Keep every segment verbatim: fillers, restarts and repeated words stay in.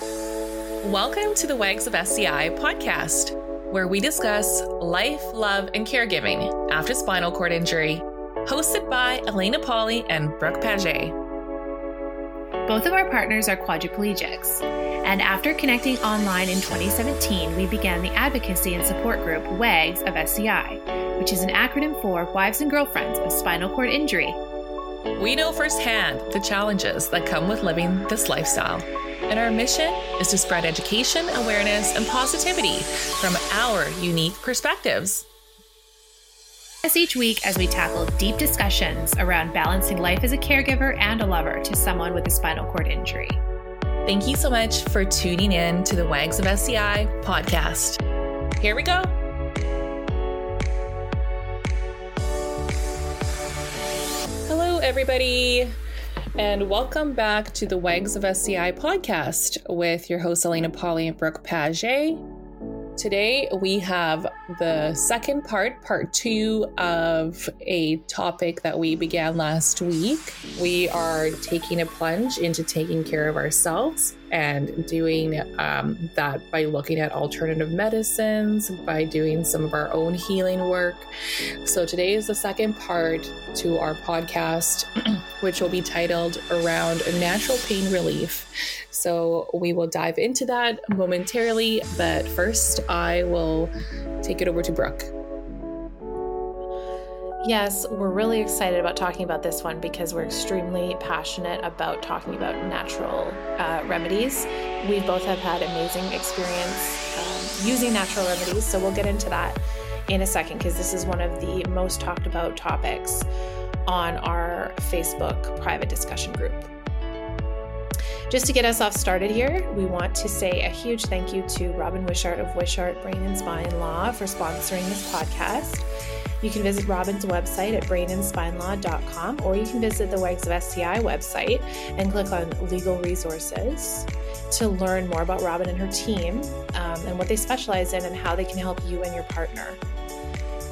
Welcome to the Wags of S C I podcast, where we discuss life, love, and caregiving after spinal cord injury, hosted by Elena Pauly and Brooke Page. Both of our partners are quadriplegics, and after connecting online in twenty seventeen, we began the advocacy and support group Wags of S C I, which is an acronym for Wives and Girlfriends of Spinal Cord Injury. We know firsthand the challenges that come with living this lifestyle, and our mission is to spread education, awareness, and positivity from our unique perspectives. Each week as we tackle deep discussions around balancing life as a caregiver and a lover to someone with a spinal cord injury. Thank you so much for tuning in to the Wags of S C I podcast. Here we go. Hello, everybody, and welcome back to the Wags of S C I podcast with your hosts, Elena Pauly and Brooke Page. Today, we have the second part, part two of a topic that we began last week. We are taking a plunge into taking care of ourselves and doing um, that by looking at alternative medicines, by doing some of our own healing work. So today is the second part to our podcast, which will be titled around natural pain relief. So we will dive into that momentarily, but first I will take it over to Brooke. Yes, we're really excited about talking about this one because we're extremely passionate about talking about natural uh, remedies. We both have had amazing experience um, using natural remedies, so we'll get into that in a second because this is one of the most talked about topics on our Facebook private discussion group. Just to get us off started here, we want to say a huge thank you to Robin Wishart of Wishart Brain and Spine Law for sponsoring this podcast. You can visit Robin's website at brain and spine law dot com, or you can visit the Wags of S C I website and click on Legal Resources to learn more about Robin and her team um, and what they specialize in and how they can help you and your partner.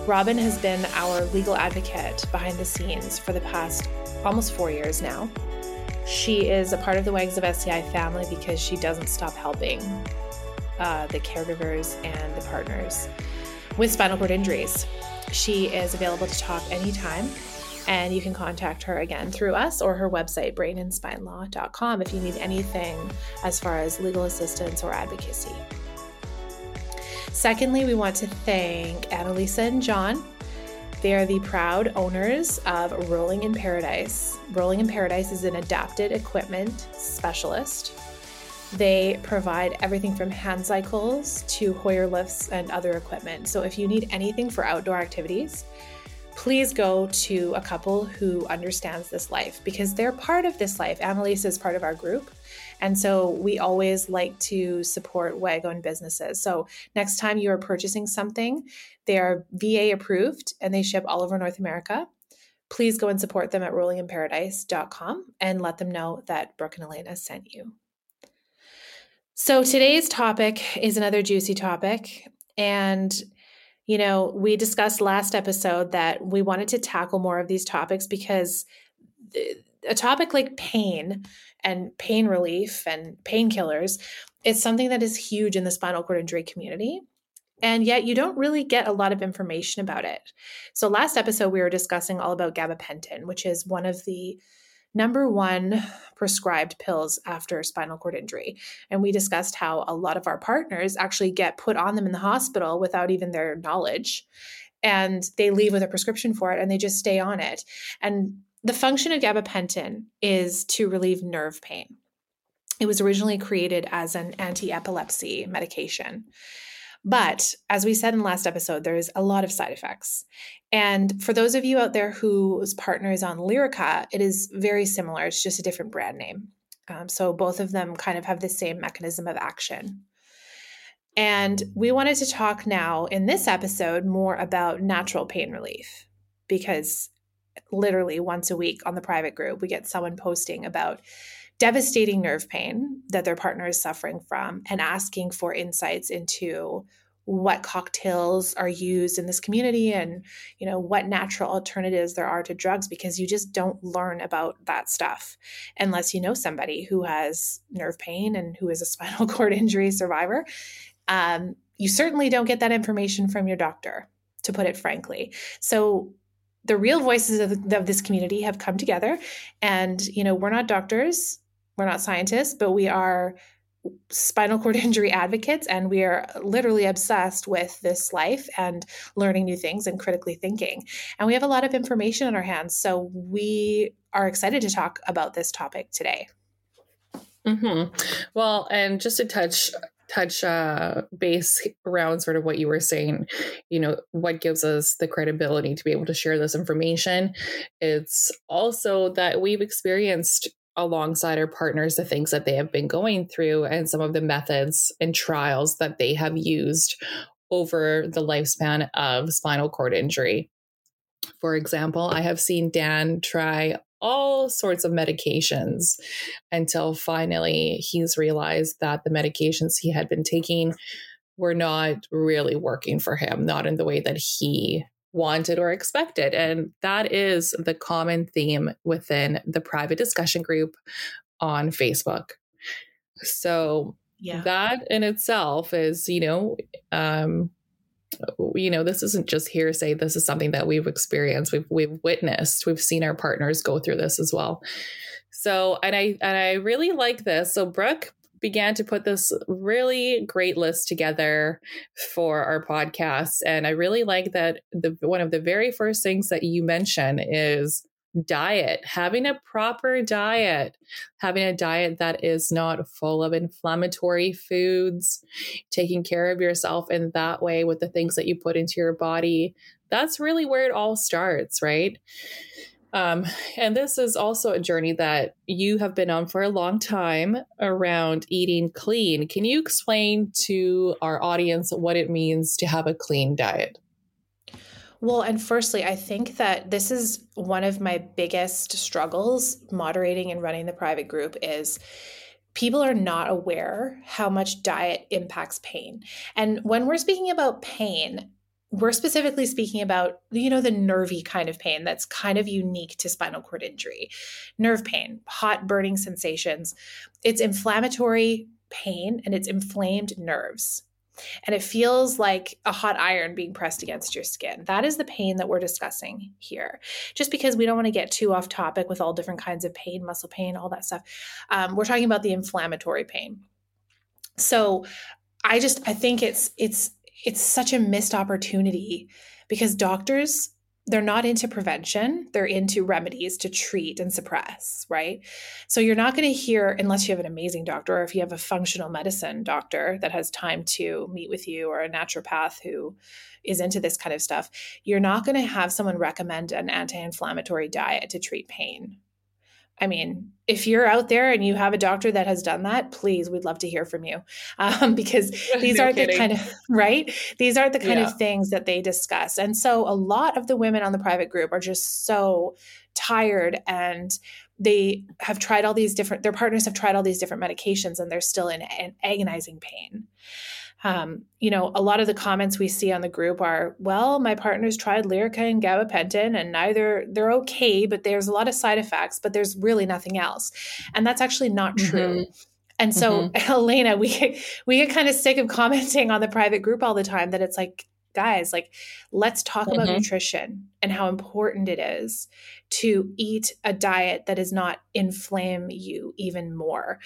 Robin has been our legal advocate behind the scenes for the past almost four years now. She is a part of the Wags of S C I family because she doesn't stop helping uh, the caregivers and the partners with spinal cord injuries. She is available to talk anytime, and you can contact her again through us or her website, brain and spine law dot com, if you need anything as far as legal assistance or advocacy. Secondly, we want to thank Amelisa and John. They are the proud owners of Rolling in Paradise. Rolling in Paradise is an adapted equipment specialist. They provide everything from hand cycles to Hoyer lifts and other equipment. So if you need anything for outdoor activities, please go to a couple who understands this life because they're part of this life. Amelisa is part of our group. And so we always like to support WAG-owned businesses. So next time you are purchasing something, they are V A approved and they ship all over North America. Please go and support them at rolling in paradise dot com and let them know that Brooke and Elena sent you. So today's topic is another juicy topic, and, you know, we discussed last episode that we wanted to tackle more of these topics because a topic like pain and pain relief and painkillers is something that is huge in the spinal cord injury community, and yet you don't really get a lot of information about it. So last episode, we were discussing all about gabapentin, which is one of the number one prescribed pills after spinal cord injury. And we discussed how a lot of our partners actually get put on them in the hospital without even their knowledge. And they leave with a prescription for it and they just stay on it. And the function of gabapentin is to relieve nerve pain. It was originally created as an anti-epilepsy medication. But as we said in the last episode, there's a lot of side effects. And for those of you out there whose partner is on Lyrica, it is very similar. It's just a different brand name. Um, so both of them kind of have the same mechanism of action. And we wanted to talk now in this episode more about natural pain relief, because literally once a week on the private group, we get someone posting about devastating nerve pain that their partner is suffering from and asking for insights into what cocktails are used in this community and, you know, what natural alternatives there are to drugs, because you just don't learn about that stuff unless you know somebody who has nerve pain and who is a spinal cord injury survivor. Um, you certainly don't get that information from your doctor, to put it frankly. So the real voices of, the, of this community have come together, and, you know, we're not doctors, we're not scientists, but we are spinal cord injury advocates, and we are literally obsessed with this life and learning new things and critically thinking. And we have a lot of information on our hands, so we are excited to talk about this topic today. Mm-hmm. Well, and just to touch touch uh, base around sort of what you were saying, you know, what gives us the credibility to be able to share this information? It's also that we've experienced alongside our partners the things that they have been going through and some of the methods and trials that they have used over the lifespan of spinal cord injury. For example, I have seen Dan try all sorts of medications until finally he's realized that the medications he had been taking were not really working for him, not in the way that he wanted or expected. And that is the common theme within the private discussion group on Facebook. So yeah. That in itself is, you know, um, you know, this isn't just hearsay. This is something that we've experienced. We've, we've witnessed, we've seen our partners go through this as well. So, and I, and I really like this. So Brooke began to put this really great list together for our podcast. And I really like that the one of the very first things that you mention is diet, having a proper diet, having a diet that is not full of inflammatory foods, taking care of yourself in that way with the things that you put into your body. That's really where it all starts, right? Um, and this is also a journey that you have been on for a long time around eating clean. Can you explain to our audience what it means to have a clean diet? Well, and firstly, I think that this is one of my biggest struggles moderating and running the private group is people are not aware how much diet impacts pain. And when we're speaking about pain, we're specifically speaking about, you know, the nervy kind of pain that's kind of unique to spinal cord injury. Nerve pain, hot burning sensations. It's inflammatory pain and it's inflamed nerves. And it feels like a hot iron being pressed against your skin. That is the pain that we're discussing here. Just because we don't want to get too off topic with all different kinds of pain, muscle pain, all that stuff. Um, we're talking about the inflammatory pain. So I just, I think it's, it's, it's such a missed opportunity because doctors, they're not into prevention. They're into remedies to treat and suppress, right? So you're not going to hear, unless you have an amazing doctor or if you have a functional medicine doctor that has time to meet with you or a naturopath who is into this kind of stuff, you're not going to have someone recommend an anti-inflammatory diet to treat pain. I mean, if you're out there and you have a doctor that has done that, please, we'd love to hear from you. Um, because these no aren't kidding. the kind of, right? These aren't the kind yeah. of things that they discuss. And so a lot of the women on the private group are just so tired and they have tried all these different, their partners have tried all these different medications and they're still in an agonizing pain. Um, you know, a lot of the comments we see on the group are, well, my partners tried Lyrica and gabapentin and neither they're okay, but there's a lot of side effects, but there's really nothing else. And that's actually not true. Mm-hmm. And so mm-hmm. Elena, we, we get kind of sick of commenting on the private group all the time that it's like, guys, like let's talk mm-hmm. about nutrition and how important it is to eat a diet that does not inflame you even more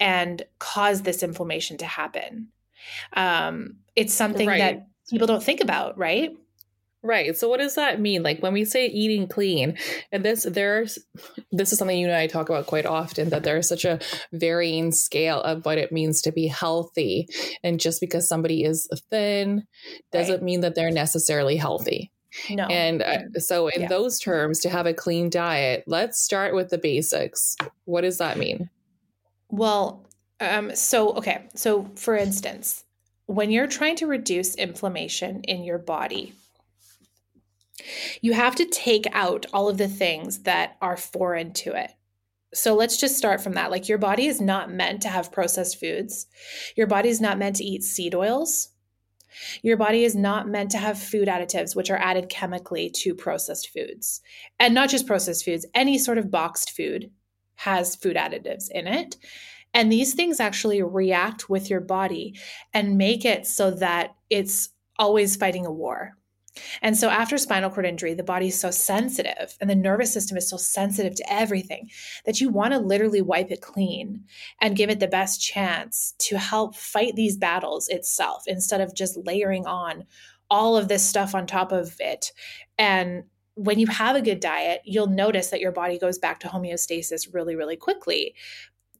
and cause this inflammation to happen. Um, it's something right. that people don't think about, right? Right. So what does that mean? Like when we say eating clean, and this, there's, this is something you and I talk about quite often, that there is such a varying scale of what it means to be healthy. And just because somebody is thin doesn't right. mean that they're necessarily healthy. No. And uh, so in yeah. those terms, to have a clean diet, let's start with the basics. What does that mean? Well, Um, so, okay. So for instance, when you're trying to reduce inflammation in your body, you have to take out all of the things that are foreign to it. So let's just start from that. Like your body is not meant to have processed foods. Your body is not meant to eat seed oils. Your body is not meant to have food additives, which are added chemically to processed foods. And not just processed foods, any sort of boxed food has food additives in it. And these things actually react with your body and make it so that it's always fighting a war. And so after spinal cord injury, the body is so sensitive and the nervous system is so sensitive to everything that you want to literally wipe it clean and give it the best chance to help fight these battles itself instead of just layering on all of this stuff on top of it. And when you have a good diet, you'll notice that your body goes back to homeostasis really, really quickly.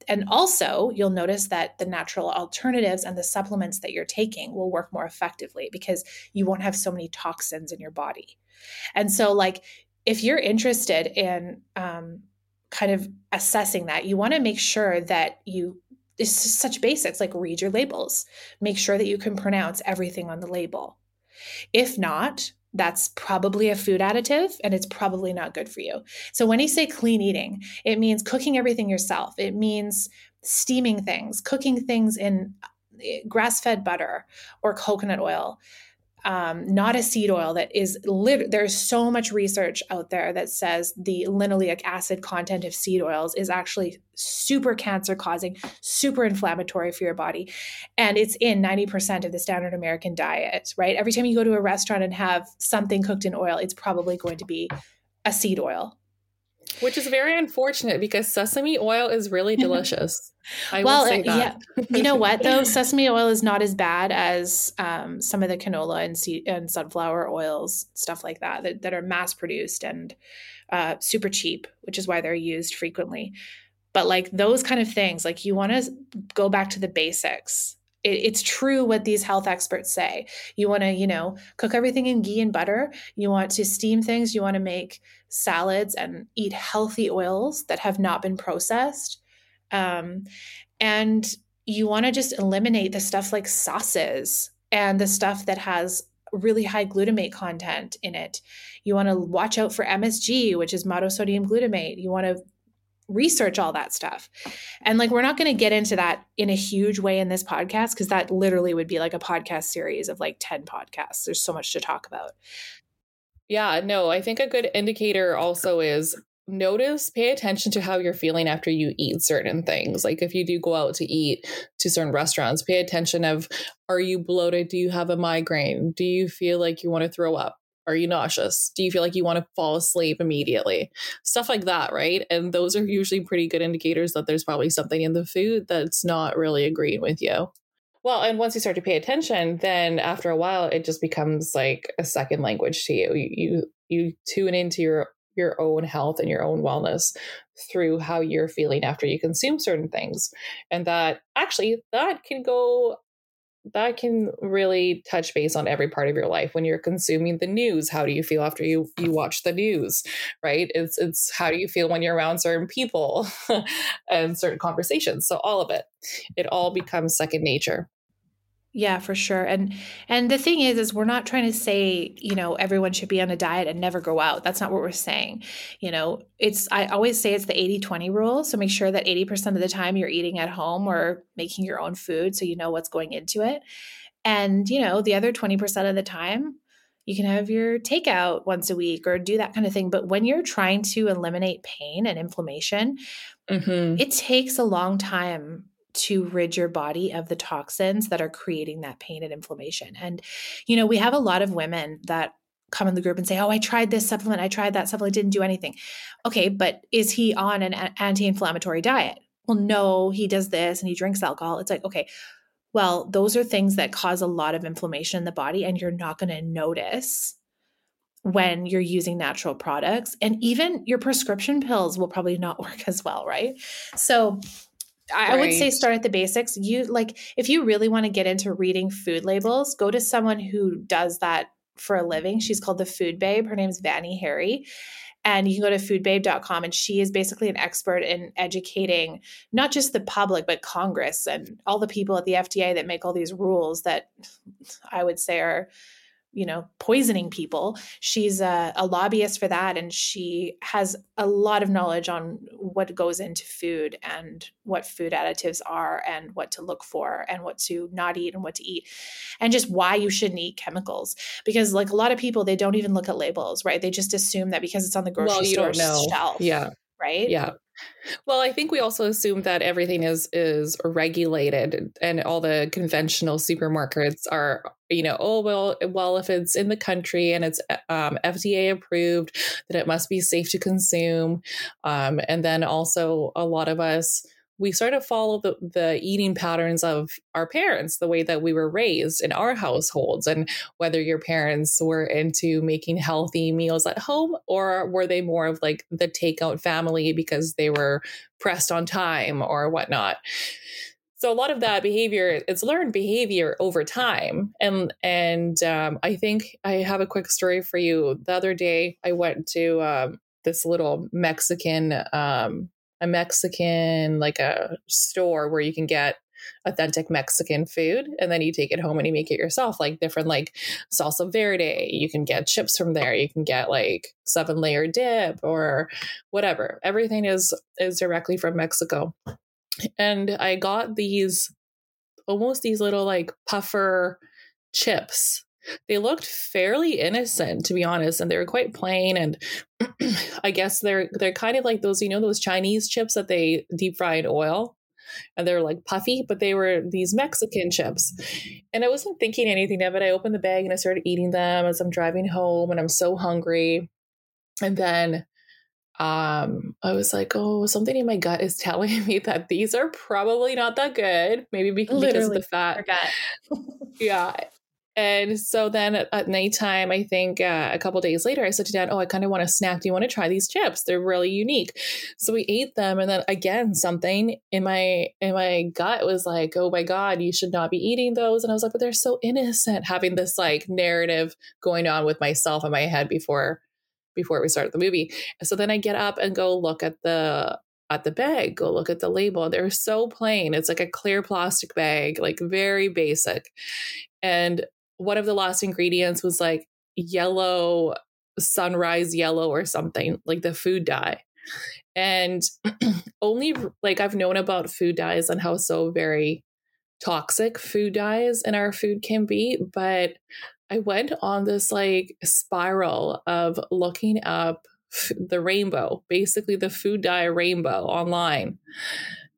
And also, you'll notice that the natural alternatives and the supplements that you're taking will work more effectively because you won't have so many toxins in your body. And so, like, if you're interested in um, kind of assessing that, you want to make sure that you, it's just such basics, like read your labels, make sure that you can pronounce everything on the label. If not, that's probably a food additive and it's probably not good for you. So when you say clean eating, it means cooking everything yourself. It means steaming things, cooking things in grass-fed butter or coconut oil, um, not a seed oil that is lit- – there's so much research out there that says the linoleic acid content of seed oils is actually super cancer-causing, super inflammatory for your body. And it's in ninety percent of the standard American diet, right? Every time you go to a restaurant and have something cooked in oil, it's probably going to be a seed oil. Which is very unfortunate because sesame oil is really delicious. I well, will say that. Yeah. You know what, though? Sesame oil is not as bad as um, some of the canola and, seed- and sunflower oils, stuff like that, that, that are mass-produced and uh, super cheap, which is why they're used frequently. But like those kind of things, like you want to go back to the basics. It, it's true what these health experts say. You want to, you know, cook everything in ghee and butter. You want to steam things. You want to make salads and eat healthy oils that have not been processed. Um, and you want to just eliminate the stuff like sauces and the stuff that has really high glutamate content in it. You want to watch out for M S G, which is monosodium glutamate. You want to research all that stuff. And like, we're not going to get into that in a huge way in this podcast because that literally would be like a podcast series of like ten podcasts. There's so much to talk about. Yeah, no, I think a good indicator also is notice, pay attention to how you're feeling after you eat certain things. Like if you do go out to eat to certain restaurants, pay attention of, are you bloated? Do you have a migraine? Do you feel like you want to throw up? Are you nauseous? Do you feel like you want to fall asleep immediately? Stuff like that, right? And those are usually pretty good indicators that there's probably something in the food that's not really agreeing with you. Well, and once you start to pay attention, then after a while, it just becomes like a second language to you. You you, you tune into your, your own health and your own wellness through how you're feeling after you consume certain things. And that actually, that can go... that can really touch base on every part of your life. When you're consuming the news, how do you feel after you, you watch the news, right? It's, it's how do you feel when you're around certain people and certain conversations. So all of it, it all becomes second nature. Yeah, for sure. And, and the thing is, is we're not trying to say, you know, everyone should be on a diet and never go out. That's not what we're saying. You know, it's, I always say it's the eighty twenty rule. So make sure that eighty percent of the time you're eating at home or making your own food. So you know what's going into it. And, you know, the other twenty percent of the time you can have your takeout once a week or do that kind of thing. But when you're trying to eliminate pain and inflammation, mm-hmm. it takes a long time to rid your body of the toxins that are creating that pain and inflammation. And, you know, we have a lot of women that come in the group and say, oh, I tried this supplement. I tried that supplement. Didn't do anything. Okay. But is he on an anti-inflammatory diet? Well, no, he does this and he drinks alcohol. It's like, okay, well, those are things that cause a lot of inflammation in the body and you're not going to notice when you're using natural products. And even your prescription pills will probably not work as well. Right. So I would say start at the basics. You like, if you really want to get into reading food labels, go to someone who does that for a living. She's called the Food Babe. Her name's Vani Hari. And you can go to food babe dot com. And she is basically an expert in educating not just the public, but Congress and all the people at the F D A that make all these rules that I would say are you know, poisoning people. She's a, a lobbyist for that. And she has a lot of knowledge on what goes into food and what food additives are and what to look for and what to not eat and what to eat and just why you shouldn't eat chemicals. Because like a lot of people, they don't even look at labels, right? They just assume that because it's on the grocery store shelf. Yeah. Right. Yeah. Well, I think we also assume that everything is is regulated, and all the conventional supermarkets are, you know, oh, well, well, if it's in the country and it's um, F D A approved, then it must be safe to consume. Um, and then also a lot of us, we sort of follow the, the eating patterns of our parents, the way that we were raised in our households, and whether your parents were into making healthy meals at home, or were they more of like the takeout family because they were pressed on time or whatnot. So a lot of that behavior, it's learned behavior over time. And, and um, I think I have a quick story for you. The other day I went to um, this little Mexican um a Mexican, like a store where you can get authentic Mexican food, and then you take it home and you make it yourself, like different, like salsa verde. You can get chips from there. You can get like seven layer dip or whatever. Everything is, is directly from Mexico. And I got these, almost these little like puffer chips. They looked fairly innocent, to be honest, and they were quite plain. And I guess they're they're kind of like those, you know, those Chinese chips that they deep fry in oil, and they're like puffy. But they were these Mexican chips, and I wasn't thinking anything of it. I opened the bag and I started eating them as I'm driving home, and I'm so hungry. And then um, I was like, oh, something in my gut is telling me that these are probably not that good. Maybe because, because of the fat. Yeah. And so then at nighttime, I think uh, a couple days later, I said to Dad, oh, I kind of want a snack. Do you want to try these chips? They're really unique. So we ate them. And then again, something in my in my gut was like, oh, my God, you should not be eating those. And I was like, but they're so innocent, having this like narrative going on with myself in my head before before we started the movie. So then I get up and go look at the at the bag, go look at the label. They're so plain. It's like a clear plastic bag, like very basic. And one of the last ingredients was like yellow, sunrise yellow or something, like the food dye. And only like I've known about food dyes and how so very toxic food dyes in our food can be. But I went on this like spiral of looking up f- the rainbow, basically the food dye rainbow online,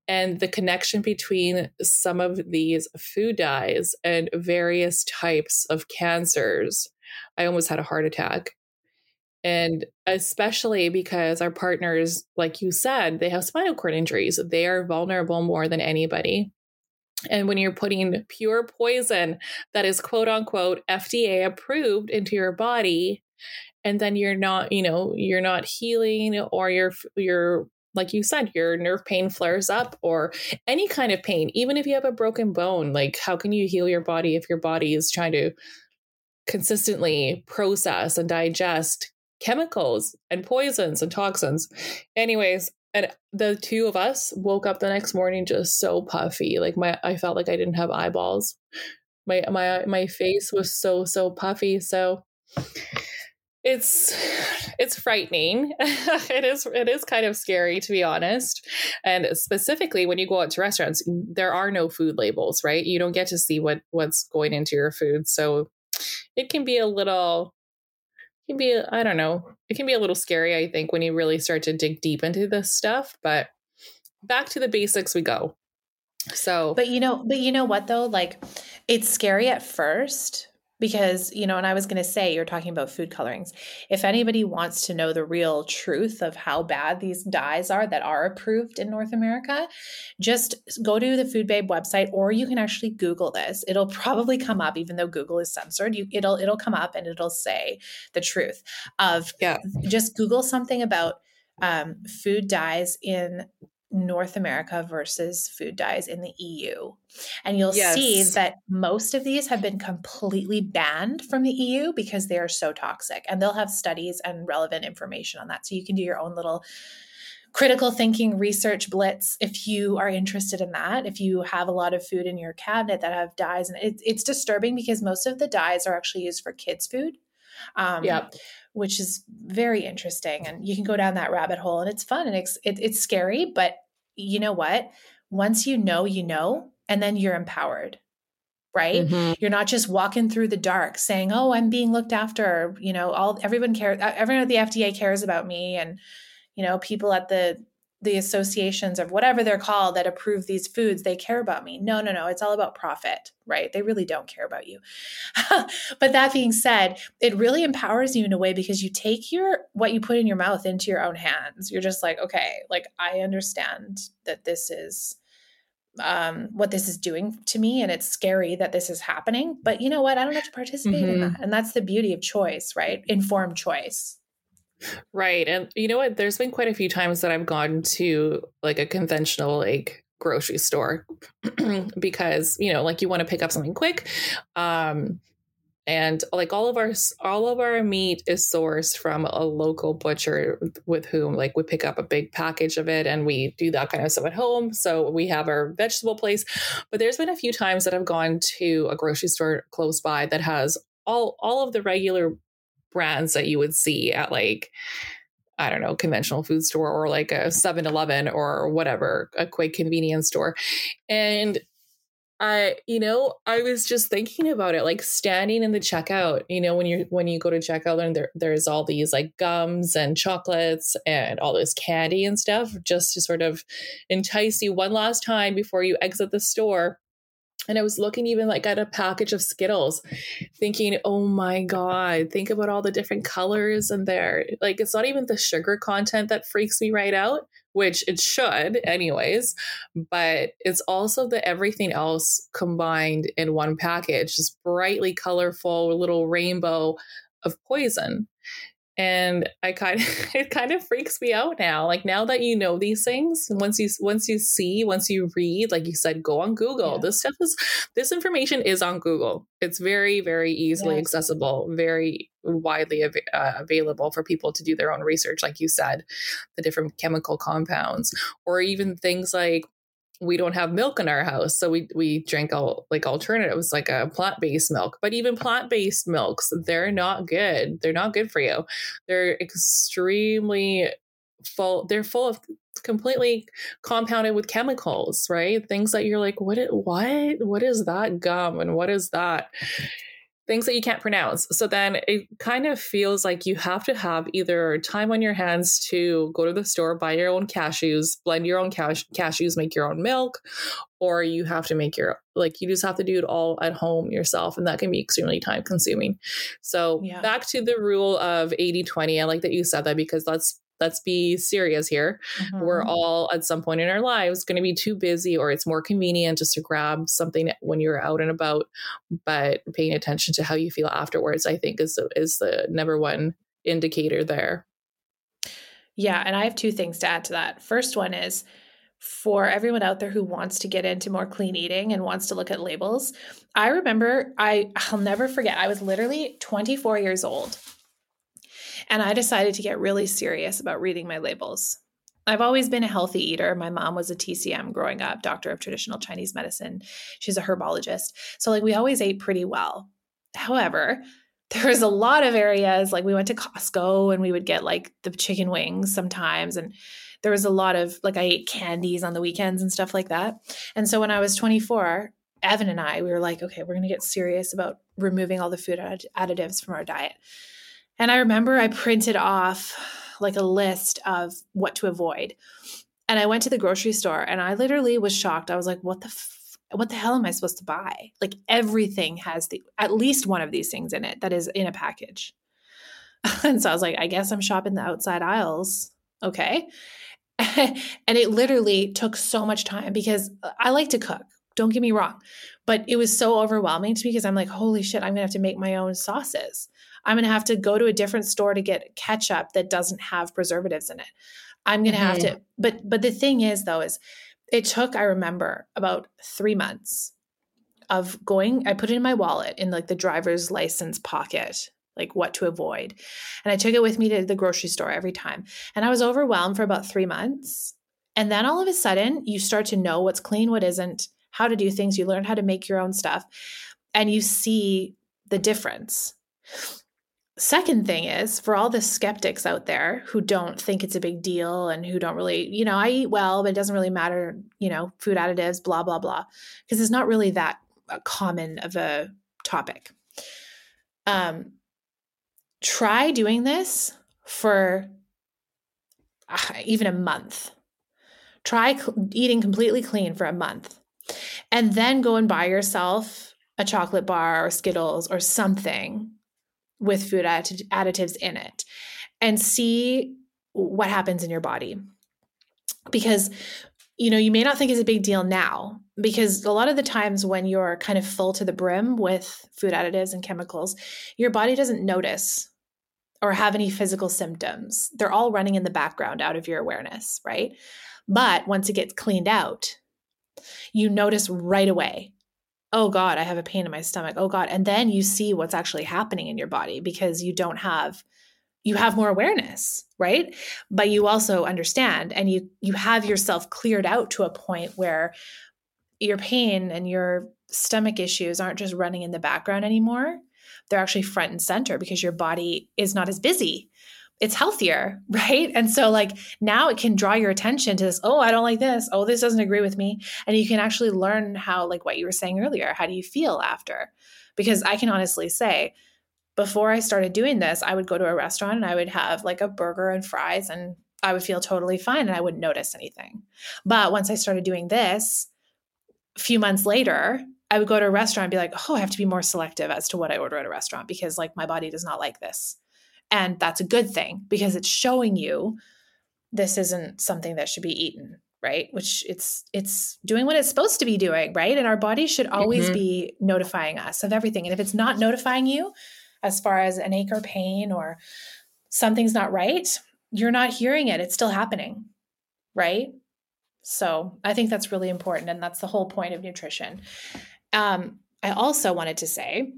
and the connection between some of these food dyes and various types of cancers. I almost had a heart attack. And especially because our partners, like you said, they have spinal cord injuries. They are vulnerable more than anybody. And when you're putting pure poison that is quote unquote F D A approved into your body, and then you're not, you know, you're not healing, or you're, you're, like you said, your nerve pain flares up, or any kind of pain, even if you have a broken bone. Like, how can you heal your body if your body is trying to consistently process and digest chemicals and poisons and toxins? Anyways, and the two of us woke up the next morning just so puffy. Like my, I felt like I didn't have eyeballs. My my my face was so so puffy. So. It's, it's frightening. It is, it is kind of scary, to be honest. And specifically when you go out to restaurants, there are no food labels, right? You don't get to see what, what's going into your food. So it can be a little, it can be, I don't know, it can be a little scary, I think, when you really start to dig deep into this stuff, but back to the basics we go. So, but you know, but you know what though, like it's scary at first. Because, you know, and I was going to say, you're talking about food colorings. If anybody wants to know the real truth of how bad these dyes are that are approved in North America, just go to the Food Babe website, or you can actually Google this. It'll probably come up, even though Google is censored. You, it'll it'll come up and it'll say the truth of yeah. Just Google something about um, food dyes in North America versus food dyes in the E U. And you'll yes. see that most of these have been completely banned from the E U because they are so toxic, and they'll have studies and relevant information on that. So you can do your own little critical thinking research blitz if you are interested in that. If you have a lot of food in your cabinet that have dyes, and it, it's disturbing because most of the dyes are actually used for kids' food. Um, yep. Which is very interesting. And you can go down that rabbit hole, and it's fun, and it's, it, it's scary, but you know what? Once you know, you know, and then you're empowered, right? Mm-hmm. You're not just walking through the dark saying, oh, I'm being looked after. You know, all everyone cares, everyone at the F D A cares about me. And, you know, people at the, the associations of whatever they're called that approve these foods, they care about me. No, no, no. It's all about profit, right? They really don't care about you. But that being said, it really empowers you in a way because you take your, what you put in your mouth into your own hands. You're just like, okay, like I understand that this is um, what this is doing to me. And it's scary that this is happening, but you know what? I don't have to participate mm-hmm. in that. And that's the beauty of choice, right? Informed choice. Right. And you know what? There's been quite a few times that I've gone to like a conventional like grocery store because, you know, like you want to pick up something quick. Um, and like all of our all of our meat is sourced from a local butcher with whom like we pick up a big package of it, and we do that kind of stuff at home. So we have our vegetable place. But there's been a few times that I've gone to a grocery store close by that has all all of the regular brands that you would see at like, I don't know, conventional food store or like a seven eleven or whatever, a quick convenience store. And I, you know, I was just thinking about it, like standing in the checkout, you know, when you're, when you go to checkout and there, there's all these like gums and chocolates and all this candy and stuff just to sort of entice you one last time before you exit the store. And I was looking even like at a package of Skittles thinking, oh my God, think about all the different colors in there. Like, it's not even the sugar content that freaks me right out, which it should anyways, but it's also the everything else combined in one package, just brightly colorful little rainbow of poison. And I kind of, it kind of freaks me out now. Like now that you know these things, once you, once you see, once you read, like you said, go on Google. Yeah. This stuff is, this information is on Google. It's very, very easily yeah. accessible, very widely av- uh, available for people to do their own research. Like you said, the different chemical compounds, or even things like, we don't have milk in our house, so we we drink all like alternatives, like a plant-based milk. But even plant-based milks, they're not good. They're not good for you. They're extremely full. They're full of completely compounded with chemicals, right? Things that you're like, what? What? What is that gum? And what is that? Things that you can't pronounce. So then it kind of feels like you have to have either time on your hands to go to the store, buy your own cashews, blend your own cash- cashews, make your own milk, or you have to make your, like, you just have to do it all at home yourself. And that can be extremely time consuming. So yeah. back to the rule of eighty twenty. I like that you said that because that's, let's be serious here. Mm-hmm. We're all at some point in our lives going to be too busy, or it's more convenient just to grab something when you're out and about, but paying attention to how you feel afterwards, I think is the, is the number one indicator there. Yeah. And I have two things to add to that. First one is for everyone out there who wants to get into more clean eating and wants to look at labels. I remember I, I'll never forget. I was literally twenty-four years old. And I decided to get really serious about reading my labels. I've always been a healthy eater. My mom was a T C M growing up, doctor of traditional Chinese medicine. She's a herbologist. So like we always ate pretty well. However, there was a lot of areas, like we went to Costco and we would get like the chicken wings sometimes. And there was a lot of, like I ate candies on the weekends and stuff like that. And so when I was twenty-four, Evan and I, we were like, okay, we're going to get serious about removing all the food add- additives from our diet. And I remember I printed off like a list of what to avoid. And I went to the grocery store and I literally was shocked. I was like, what the, f- what the hell am I supposed to buy? Like everything has the, at least one of these things in it that is in a package. And so I was like, I guess I'm shopping the outside aisles. Okay. And it literally took so much time because I like to cook. Don't get me wrong, but it was so overwhelming to me because I'm like, holy shit, I'm going to have to make my own sauces. I'm going to have to go to a different store to get ketchup that doesn't have preservatives in it. I'm going to mm-hmm. have to, but, but the thing is though, is it took, I remember about three months of going, I put it in my wallet in like the driver's license pocket like what to avoid. And I took it with me to the grocery store every time. And I was overwhelmed for about three months. And then all of a sudden, you start to know what's clean, what isn't, how to do things. You learn how to make your own stuff and you see the difference. Second thing is, for all the skeptics out there who don't think it's a big deal and who don't really, you know, I eat well, but it doesn't really matter, you know, food additives, blah, blah, blah, because it's not really that common of a topic. Um, try doing this for uh, even a month. Try cl- eating completely clean for a month and then go and buy yourself a chocolate bar or Skittles or something with food addit- additives in it and see what happens in your body. Because, you know, you may not think it's a big deal now, because a lot of the times when you're kind of full to the brim with food additives and chemicals, your body doesn't notice or have any physical symptoms. They're all running in the background out of your awareness, right? But once it gets cleaned out, you notice right away, oh God, I have a pain in my stomach. Oh God. And then you see what's actually happening in your body because you don't have, you have more awareness, right? But you also understand and you, you have yourself cleared out to a point where your pain and your stomach issues aren't just running in the background anymore. They're actually front and center because your body is not as busy. It's healthier, right? And so like now it can draw your attention to this, oh, I don't like this. Oh, this doesn't agree with me. And you can actually learn how, like what you were saying earlier, how do you feel after? Because I can honestly say, before I started doing this, I would go to a restaurant and I would have like a burger and fries and I would feel totally fine and I wouldn't notice anything. But once I started doing this, a few months later, I would go to a restaurant and be like, oh, I have to be more selective as to what I order at a restaurant because like my body does not like this. And that's a good thing because it's showing you this isn't something that should be eaten, right? Which it's it's doing what it's supposed to be doing, right? And our body should always mm-hmm. be notifying us of everything. And if it's not notifying you as far as an ache or pain or something's not right, you're not hearing it. It's still happening, right? So I think that's really important. And that's the whole point of nutrition. Um, I also wanted to say,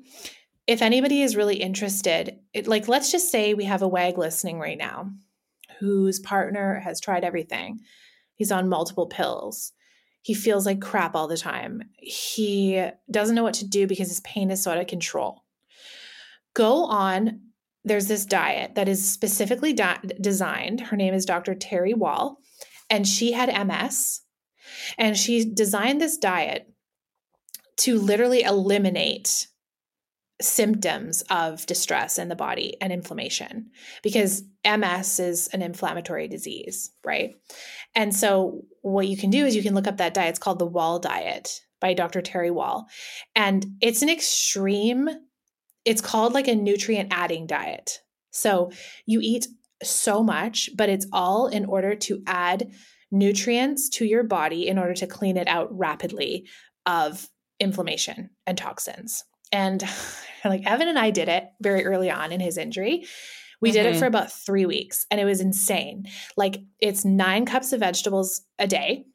if anybody is really interested, it, like let's just say we have a wag listening right now whose partner has tried everything. He's on multiple pills. He feels like crap all the time. He doesn't know what to do because his pain is so out of control. Go on. There's this diet that is specifically di- designed. Her name is Doctor Terry Wahls, and she had M S, and she designed this diet to literally eliminate symptoms of distress in the body and inflammation, because M S is an inflammatory disease, right? And so what you can do is you can look up that diet. It's called the Wahls Diet by Doctor Terry Wahls. And it's an extreme, it's called like a nutrient adding diet. So you eat so much, but it's all in order to add nutrients to your body in order to clean it out rapidly of inflammation and toxins. And like Evan and I did it very early on in his injury. We mm-hmm. did it for about three weeks and it was insane. Like it's nine cups of vegetables a day,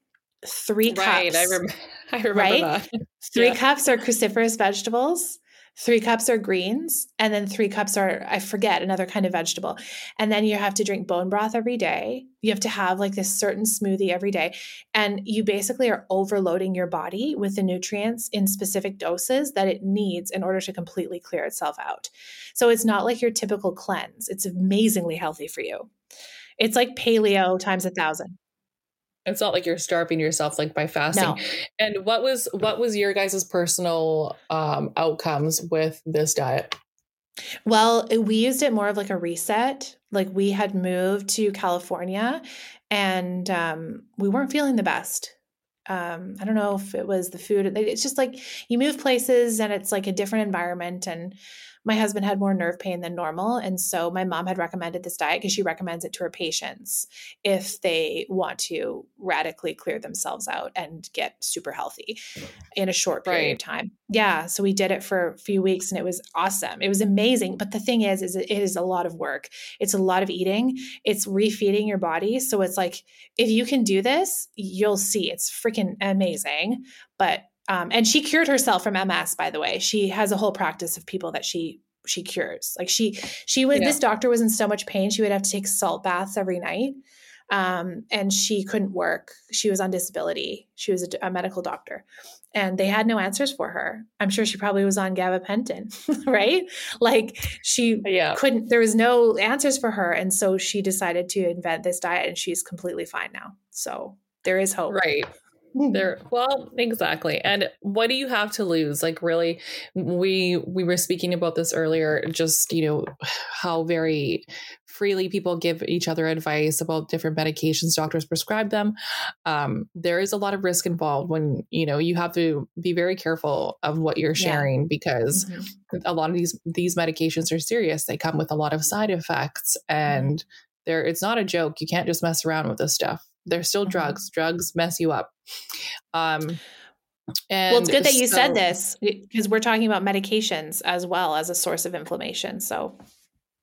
three right, cups. I, rem- I remember right? that. Three yeah. cups are cruciferous vegetables. Three cups are greens. And then three cups are, I forget, another kind of vegetable. And then you have to drink bone broth every day. You have to have like this certain smoothie every day. And you basically are overloading your body with the nutrients in specific doses that it needs in order to completely clear itself out. So it's not like your typical cleanse. It's amazingly healthy for you. It's like paleo times a thousand. It's not like you're starving yourself like by fasting. No. And what was what was your guys' personal um, outcomes with this diet? Well, we used it more of like a reset. Like we had moved to California and um, we weren't feeling the best. Um, I don't know if it was the food. It's just like you move places and it's like a different environment. And my husband had more nerve pain than normal. And so my mom had recommended this diet because she recommends it to her patients if they want to radically clear themselves out and get super healthy in a short period right. of time. Yeah. So we did it for a few weeks and it was awesome. It was amazing. But the thing is, is it is a lot of work. It's a lot of eating. It's refeeding your body. So it's like, if you can do this, you'll see it's freaking amazing. But Um, and she cured herself from M S, by the way. She has a whole practice of people that she she cures. Like she, she was, yeah. This doctor was in so much pain. She would have to take salt baths every night. Um, and she couldn't work. She was on disability. She was a, a medical doctor and they had no answers for her. I'm sure she probably was on gabapentin, right? Like she yeah. couldn't, there was no answers for her. And so she decided to invent this diet and she's completely fine now. So there is hope. Right. There, well, exactly. And what do you have to lose? Like, really, we we were speaking about this earlier, just, you know, how very freely people give each other advice about different medications doctors prescribe them. Um, there is a lot of risk involved when, you know, you have to be very careful of what you're sharing yeah. because mm-hmm. a lot of these, these medications are serious. They come with a lot of side effects and mm-hmm. there it's not a joke. You can't just mess around with this stuff. They're still mm-hmm. drugs. Drugs mess you up. Um, and well, it's good that so, you said this because we're talking about medications as well as a source of inflammation. So,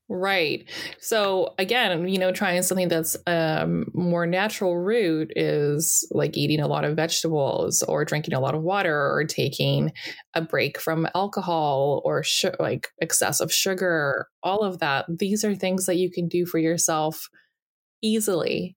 right. So again, you know, trying something that's um, more natural route is like eating a lot of vegetables or drinking a lot of water or taking a break from alcohol or sh- like excessive sugar, all of that. These are things that you can do for yourself easily.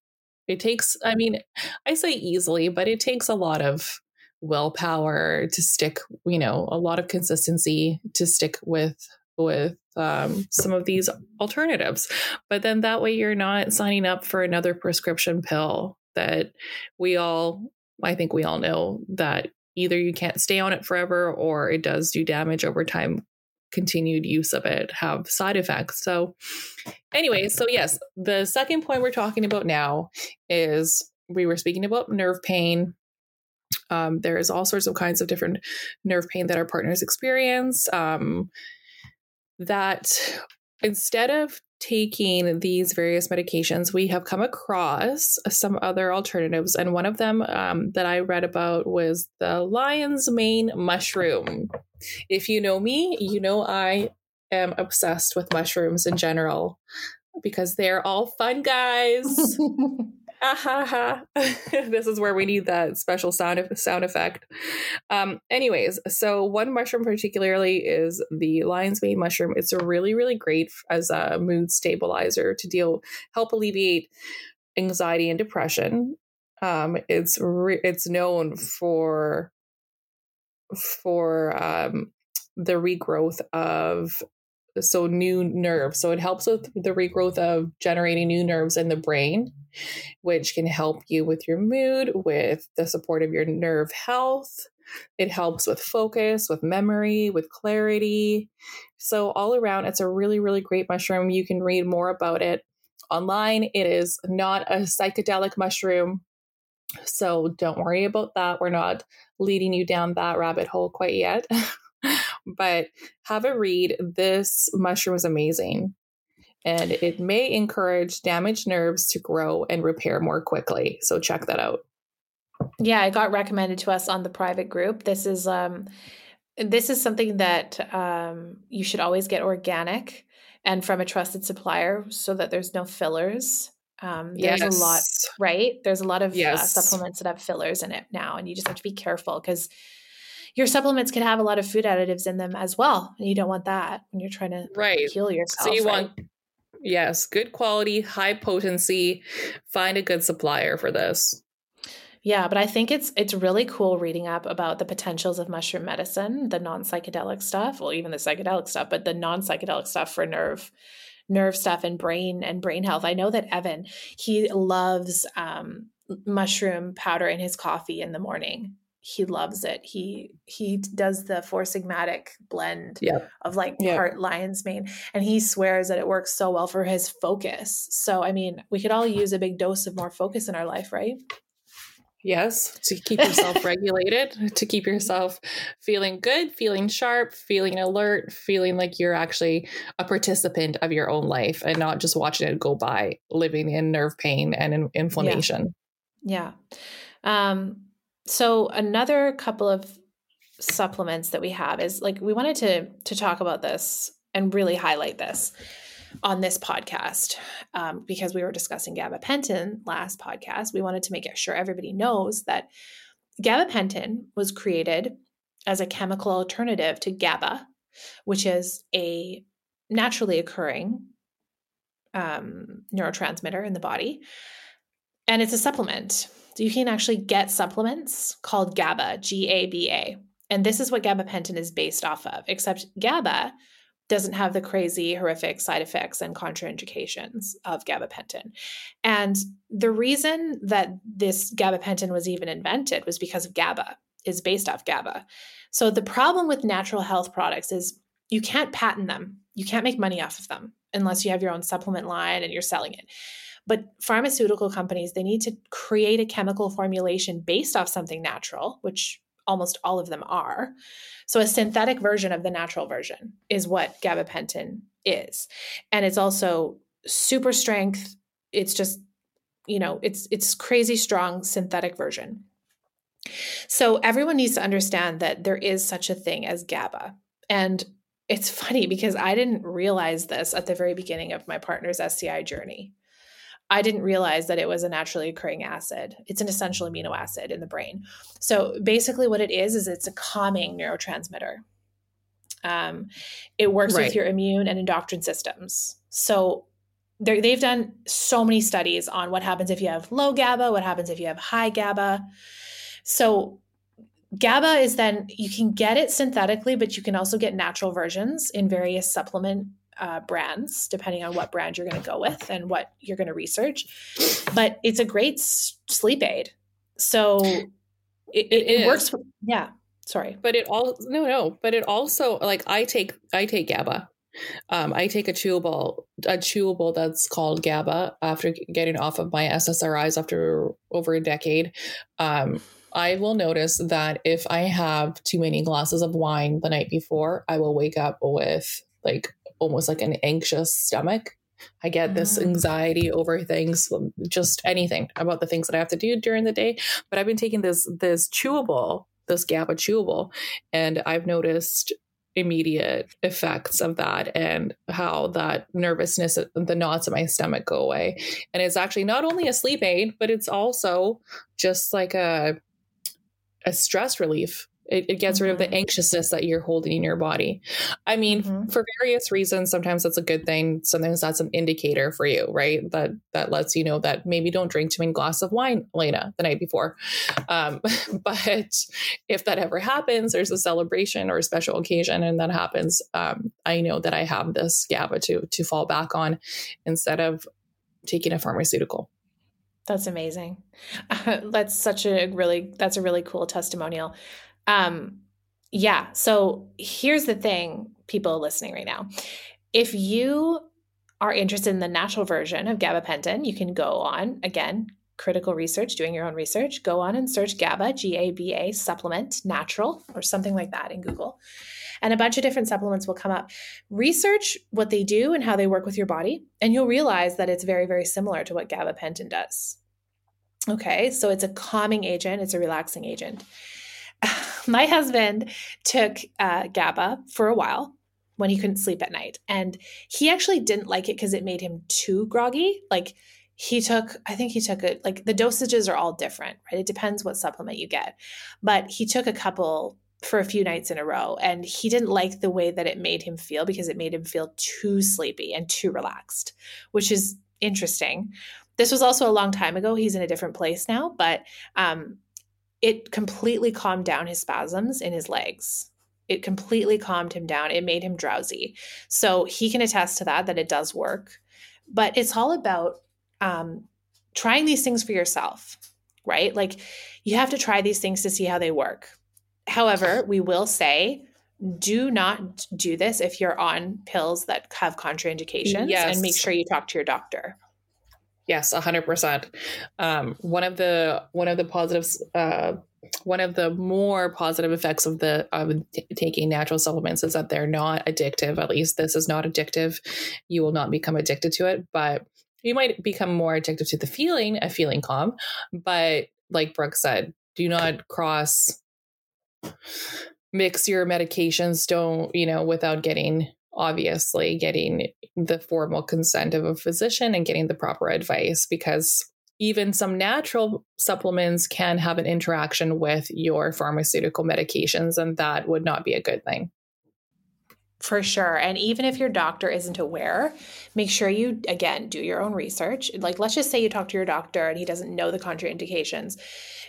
It takes, I mean, I say easily, but it takes a lot of willpower to stick, you know, a lot of consistency to stick with, with um, some of these alternatives. But then that way you're not signing up for another prescription pill that we all, I think we all know that either you can't stay on it forever or it does do damage over time. Continued use of it have side effects. So anyway, so yes, the second point we're talking about now is we were speaking about nerve pain. Um, there is all sorts of kinds of different nerve pain that our partners experience. Um, that instead of taking these various medications, we have come across some other alternatives. And one of them um, that I read about was the lion's mane mushroom. If you know me, you know I am obsessed with mushrooms in general because they're all fun, guys. Ah, ha, ha. This is where we need that special sound sound effect. Um, anyways, so one mushroom particularly is the lion's mane mushroom. It's really, really great as a mood stabilizer to deal, help alleviate anxiety and depression. Um, it's re- it's known for. for um, the regrowth of so new nerves. So it helps with the regrowth of generating new nerves in the brain, which can help you with your mood, with the support of your nerve health. It helps with focus, with memory, with clarity. So all around, it's a really, really great mushroom. You can read more about it online. It is not a psychedelic mushroom. So don't worry about that. We're not leading you down that rabbit hole quite yet, but have a read. This mushroom is amazing and it may encourage damaged nerves to grow and repair more quickly. So check that out. Yeah. It got recommended to us on the private group. This is, um, this is something that, um, you should always get organic and from a trusted supplier so that there's no fillers. Um, there's yes. a lot, right? There's a lot of yes. uh, supplements that have fillers in it now, and you just have to be careful because your supplements can have a lot of food additives in them as well. And you don't want that when you're trying to right. heal yourself. So you right? want, yes, good quality, high potency, find a good supplier for this. Yeah. But I think it's, it's really cool reading up about the potentials of mushroom medicine, the non-psychedelic stuff, well, even the psychedelic stuff, but the non-psychedelic stuff for nerve nerve stuff and brain and brain health. I know that Evan, he loves um, mushroom powder in his coffee in the morning. He loves it. He, he does the Four Sigmatic blend yep. of like yep. part lion's mane. And he swears that it works so well for his focus. So, I mean, we could all use a big dose of more focus in our life, right? Yes. To keep yourself regulated, to keep yourself feeling good, feeling sharp, feeling alert, feeling like you're actually a participant of your own life and not just watching it go by, living in nerve pain and in inflammation. Yeah. yeah. Um, so another couple of supplements that we have is like, we wanted to, to talk about this and really highlight this on this podcast, um, because we were discussing gabapentin last podcast. We wanted to make sure everybody knows that gabapentin was created as a chemical alternative to GABA, which is a naturally occurring um, neurotransmitter in the body, and it's a supplement. So you can actually get supplements called GABA, G A B A. And this is what gabapentin is based off of, except GABA doesn't have the crazy, horrific side effects and contraindications of gabapentin. And the reason that this gabapentin was even invented was because of GABA, is based off GABA. So the problem with natural health products is you can't patent them. You can't make money off of them unless you have your own supplement line and you're selling it. But pharmaceutical companies, they need to create a chemical formulation based off something natural, which almost all of them are. So a synthetic version of the natural version is what gabapentin is. And it's also super strength. It's just, you know, it's it's crazy strong synthetic version. So everyone needs to understand that there is such a thing as GABA. And it's funny because I didn't realize this at the very beginning of my partner's S C I journey. I didn't realize that it was a naturally occurring acid. It's an essential amino acid in the brain. So basically what it is, is it's a calming neurotransmitter. Um, it works right with your immune and endocrine systems. So they've done so many studies on what happens if you have low GABA, what happens if you have high GABA. So GABA is then, you can get it synthetically, but you can also get natural versions in various supplement Uh, brands, depending on what brand you're going to go with and what you're going to research. But it's a great s- sleep aid. So it, it, it works. For, yeah. Sorry. But it all, no, no, but it also, like, I take, I take GABA. Um, I take a chewable, a chewable that's called GABA after getting off of my S S R Is after over a decade. Um, I will notice that if I have too many glasses of wine the night before, I will wake up with like almost like an anxious stomach. I get this anxiety over things, just anything about the things that I have to do during the day. But I've been taking this, this chewable, this GABA chewable, and I've noticed immediate effects of that and how that nervousness, the knots in my stomach go away. And it's actually not only a sleep aid, but it's also just like a, a stress relief. It, it gets mm-hmm. rid of the anxiousness that you're holding in your body. I mean, mm-hmm. for various reasons, sometimes that's a good thing. Sometimes that's an indicator for you, right? That, that lets you know that maybe don't drink too many glasses of wine, Elena, the night before. Um, but if that ever happens, there's a celebration or a special occasion and that happens, um, I know that I have this GABA to, to fall back on instead of taking a pharmaceutical. That's amazing. Uh, that's such a really, that's a really cool testimonial. Um, yeah. So here's the thing, people listening right now, if you are interested in the natural version of gabapentin, you can go on, again, critical research, doing your own research, go on and search GABA, G A B A supplement, natural, or something like that in Google. And a bunch of different supplements will come up. Research what they do and how they work with your body. And you'll realize that it's very, very similar to what gabapentin does. Okay. So it's a calming agent. It's a relaxing agent. My husband took uh, GABA for a while when he couldn't sleep at night. And he actually didn't like it because it made him too groggy. Like he took, I think he took it, like the dosages are all different, right? It depends what supplement you get. But he took a couple for a few nights in a row. And he didn't like the way that it made him feel because it made him feel too sleepy and too relaxed, which is interesting. This was also a long time ago. He's in a different place now, but, um, it completely calmed down his spasms in his legs. It completely calmed him down. It made him drowsy. So he can attest to that, that it does work. But it's all about um, trying these things for yourself, right? Like you have to try these things to see how they work. However, we will say, do not do this if you're on pills that have contraindications. Yes. And make sure you talk to your doctor. Yes, a hundred percent. Um, one of the, one of the positives, uh, one of the more positive effects of the, of t- taking natural supplements is that they're not addictive. At least this is not addictive. You will not become addicted to it, but you might become more addicted to the feeling of feeling calm. But like Brooke said, do not cross mix your medications. Don't, you know, without getting, obviously getting the formal consent of a physician and getting the proper advice, because even some natural supplements can have an interaction with your pharmaceutical medications, and that would not be a good thing. For sure. And even if your doctor isn't aware, make sure you, again, do your own research. Like, let's just say you talk to your doctor and he doesn't know the contraindications.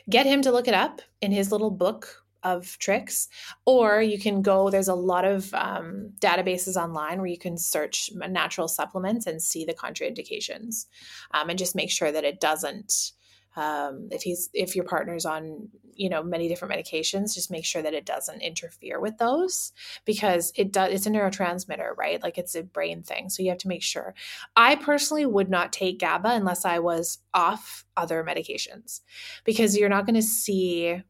Get him to look it up in his little book of tricks, or you can go, there's a lot of um, databases online where you can search natural supplements and see the contraindications, um, and just make sure that it doesn't, um, if he's, if your partner's on, you know, many different medications, just make sure that it doesn't interfere with those, because it does, it's a neurotransmitter, right? Like, it's a brain thing. So you have to make sure. I personally would not take GABA unless I was off other medications, because you're not going to see,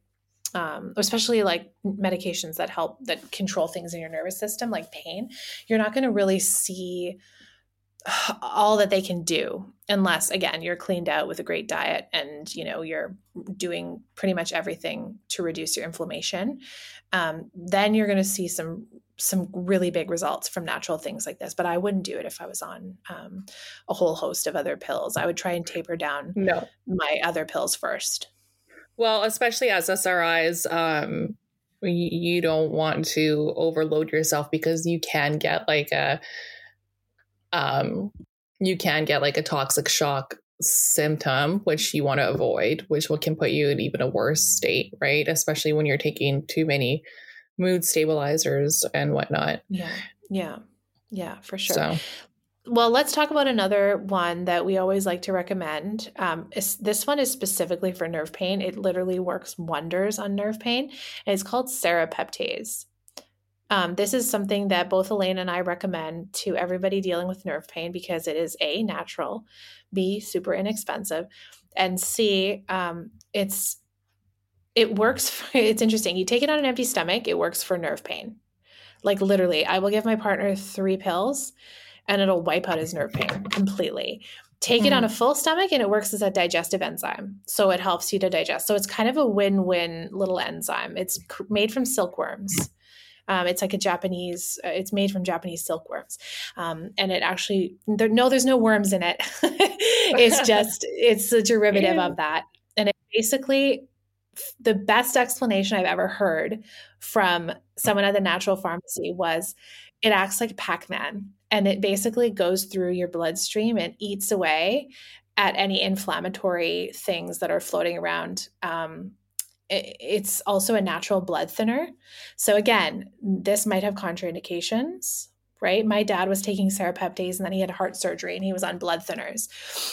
um, especially like medications that help, that control things in your nervous system, like pain, you're not going to really see all that they can do unless, again, you're cleaned out with a great diet and, you know, you're doing pretty much everything to reduce your inflammation. Um, then you're going to see some, some really big results from natural things like this, but I wouldn't do it if I was on, um, a whole host of other pills. I would try and taper down no. my other pills first. Well, especially as S R Is, um, you don't want to overload yourself, because you can get like a, Um, you can get like a toxic shock symptom, which you want to avoid, which will, can put you in even a worse state, right? Especially when you're taking too many mood stabilizers and whatnot. Yeah. Yeah. Yeah, for sure. So. Well, let's talk about another one that we always like to recommend. Um, this one is specifically for nerve pain. It literally works wonders on nerve pain. And it's called Serrapeptase. Um, this is something that both Elaine and I recommend to everybody dealing with nerve pain, because it is A, natural, B, super inexpensive, and C, um, it's it works. For, it's interesting. You take it on an empty stomach, it works for nerve pain. Like, literally, I will give my partner three pills and it'll wipe out his nerve pain completely. Take mm. it on a full stomach and it works as a digestive enzyme. So it helps you to digest. So it's kind of a win-win little enzyme. It's cr- made from silkworms. Um, it's like a Japanese, uh, it's made from Japanese silkworms. Um, and it actually, there, no, there's no worms in it. It's just, it's a derivative yeah. of that. And it basically, the best explanation I've ever heard from someone at the natural pharmacy was, it acts like Pac-Man, and it basically goes through your bloodstream and eats away at any inflammatory things that are floating around. Um, It's also a natural blood thinner. So again, this might have contraindications, right? My dad was taking Serrapeptase, and then he had heart surgery and he was on blood thinners.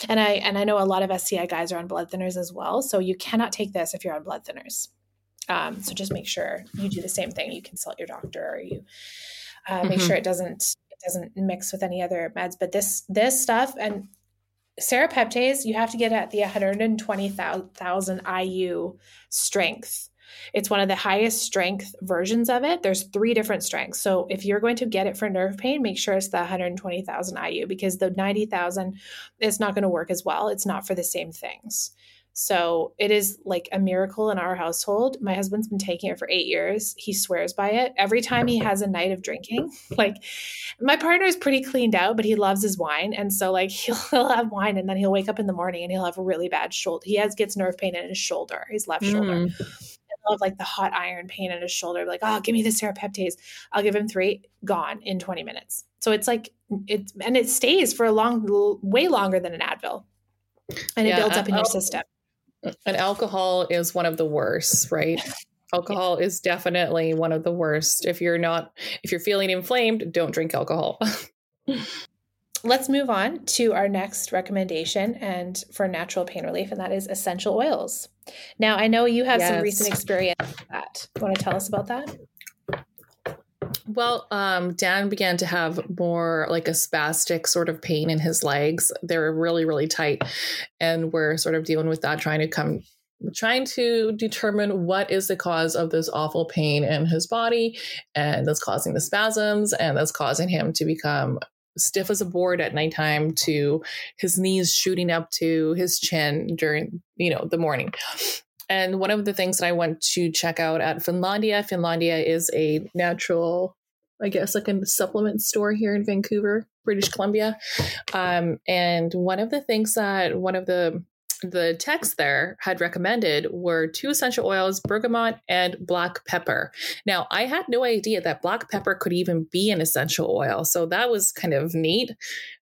And I and I know a lot of S C I guys are on blood thinners as well. So you cannot take this if you're on blood thinners. Um, so just make sure you do the same thing. You consult your doctor, or you uh, make mm-hmm. sure it doesn't it doesn't mix with any other meds. But this this stuff and Serrapeptase, you have to get at the one hundred twenty thousand I U strength. It's one of the highest strength versions of it. There's three different strengths. So if you're going to get it for nerve pain, make sure it's the one hundred twenty thousand I U, because the ninety thousand is not going to work as well. It's not for the same things. So it is like a miracle in our household. My husband's been taking it for eight years. He swears by it. Every time he has a night of drinking, like, my partner is pretty cleaned out, but he loves his wine. And so, like, he'll, he'll have wine, and then he'll wake up in the morning and he'll have a really bad shoulder. He has, gets nerve pain in his shoulder, his left mm. shoulder. And he'll have like the hot iron pain in his shoulder. Like, oh, give me the Serrapeptase. I'll give him three, gone in twenty minutes. So it's like, it's, and it stays for a long, way longer than an Advil. And yeah, it builds up in your system. And alcohol is one of the worst, right? Alcohol yeah. is definitely one of the worst. If you're not, if you're feeling inflamed, don't drink alcohol. Let's move on to our next recommendation, and for natural pain relief, and that is essential oils. Now, I know you have yes. some recent experience with that. You want to tell us about that? Well, um, Dan began to have more like a spastic sort of pain in his legs. They were really, really tight. And we're sort of dealing with that, trying to come, trying to determine what is the cause of this awful pain in his body, and that's causing the spasms, and that's causing him to become stiff as a board at nighttime, to his knees shooting up to his chin during, you know, the morning. And one of the things that I went to check out at Finlandia, Finlandia is a natural, I guess, like a supplement store here in Vancouver, British Columbia. Um, and one of the things that one of the the text there had recommended were two essential oils, bergamot and black pepper. Now, I had no idea that black pepper could even be an essential oil. So that was kind of neat.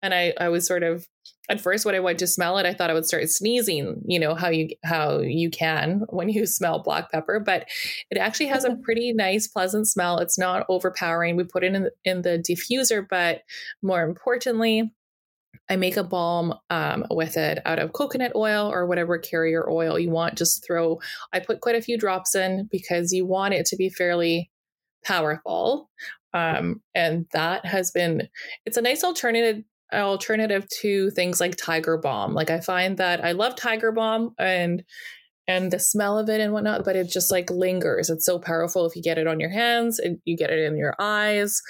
And I, I was sort of, at first when I went to smell it, I thought I would start sneezing, you know, how you how you can when you smell black pepper. But it actually has a pretty nice, pleasant smell. It's not overpowering. We put it in, in the diffuser, but more importantly, I make a balm um, with it out of coconut oil or whatever carrier oil you want. Just throw, I put quite a few drops in because you want it to be fairly powerful. Um, and that has been, it's a nice alternative alternative to things like tiger balm. Like I find that I love tiger balm and and the smell of it and whatnot, but it just like lingers. It's so powerful if you get it on your hands and you get it in your eyes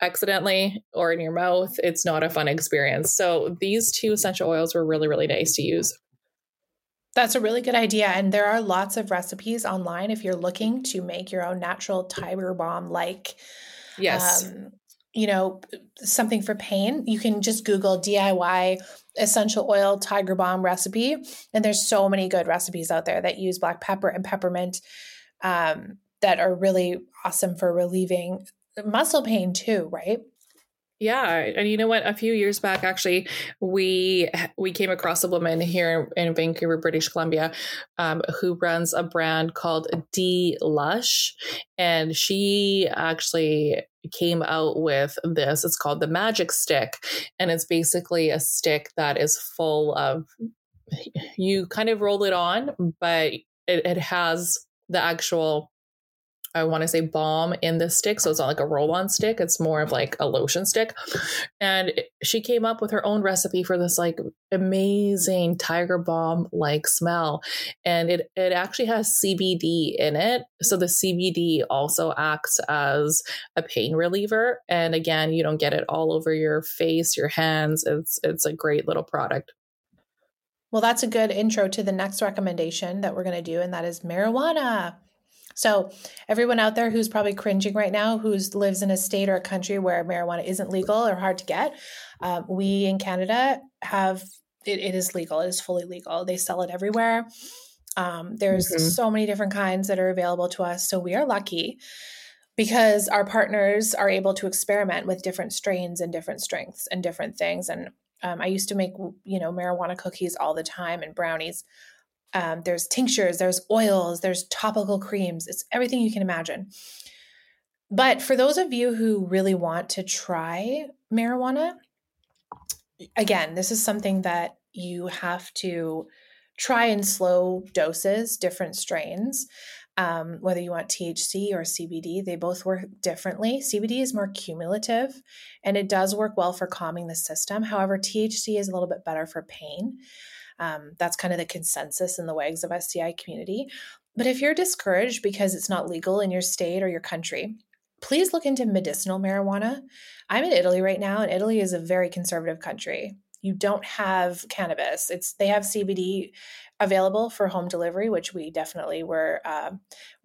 accidentally or in your mouth. It's not a fun experience. So these two essential oils were really, really nice to use. That's a really good idea. And there are lots of recipes online if you're looking to make your own natural tiger balm, like, yes, um, you know, something for pain. You can just Google D I Y essential oil tiger balm recipe. And there's so many good recipes out there that use black pepper and peppermint um, that are really awesome for relieving muscle pain too, right? Yeah. And you know what? A few years back, actually, we we came across a woman here in Vancouver, British Columbia, um, who runs a brand called D Lush. And she actually came out with this. It's called the Magic Stick. And it's basically a stick that is full of, you kind of roll it on, but it, it has the actual, I want to say, balm in the stick. So it's not like a roll-on stick. It's more of like a lotion stick. And she came up with her own recipe for this like amazing tiger balm like smell. And it, it actually has C B D in it. So the C B D also acts as a pain reliever. And again, you don't get it all over your face, your hands. It's, it's a great little product. Well, that's a good intro to the next recommendation that we're going to do. And that is marijuana. So everyone out there who's probably cringing right now, who lives in a state or a country where marijuana isn't legal or hard to get, uh, we in Canada have, it, it is legal. It is fully legal. They sell it everywhere. Um, there's mm-hmm. so many different kinds that are available to us. So we are lucky because our partners are able to experiment with different strains and different strengths and different things. And um, I used to make, you know, marijuana cookies all the time and brownies. Um, there's tinctures, there's oils, there's topical creams. It's everything you can imagine. But for those of you who really want to try marijuana, again, this is something that you have to try in slow doses, different strains, um, whether you want T H C or C B D, they both work differently. C B D is more cumulative and it does work well for calming the system. However, T H C is a little bit better for pain. Um, that's kind of the consensus in the Wags of S C I community. But if you're discouraged because it's not legal in your state or your country, please look into medicinal marijuana. I'm in Italy right now, and Italy is a very conservative country. You don't have cannabis. It's they have C B D available for home delivery, which we definitely were uh,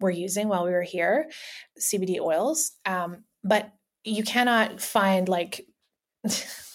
were using while we were here, C B D oils. Um, but you cannot find like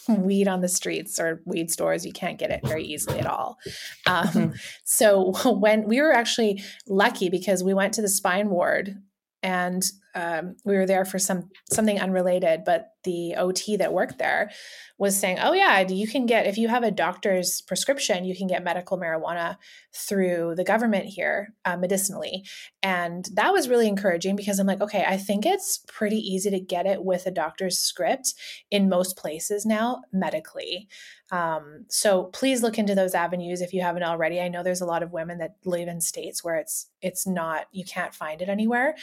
weed on the streets or weed stores. You can't get it very easily at all. Um, so when we were actually lucky because we went to the spine ward and um, we were there for some something unrelated, but the O T that worked there was saying, oh yeah, you can get, if you have a doctor's prescription, you can get medical marijuana through the government here uh, medicinally. And that was really encouraging because I'm like, okay, I think it's pretty easy to get it with a doctor's script in most places now medically. Um, so please look into those avenues if you haven't already. I know there's a lot of women that live in states where it's, it's not, you can't find it anywhere.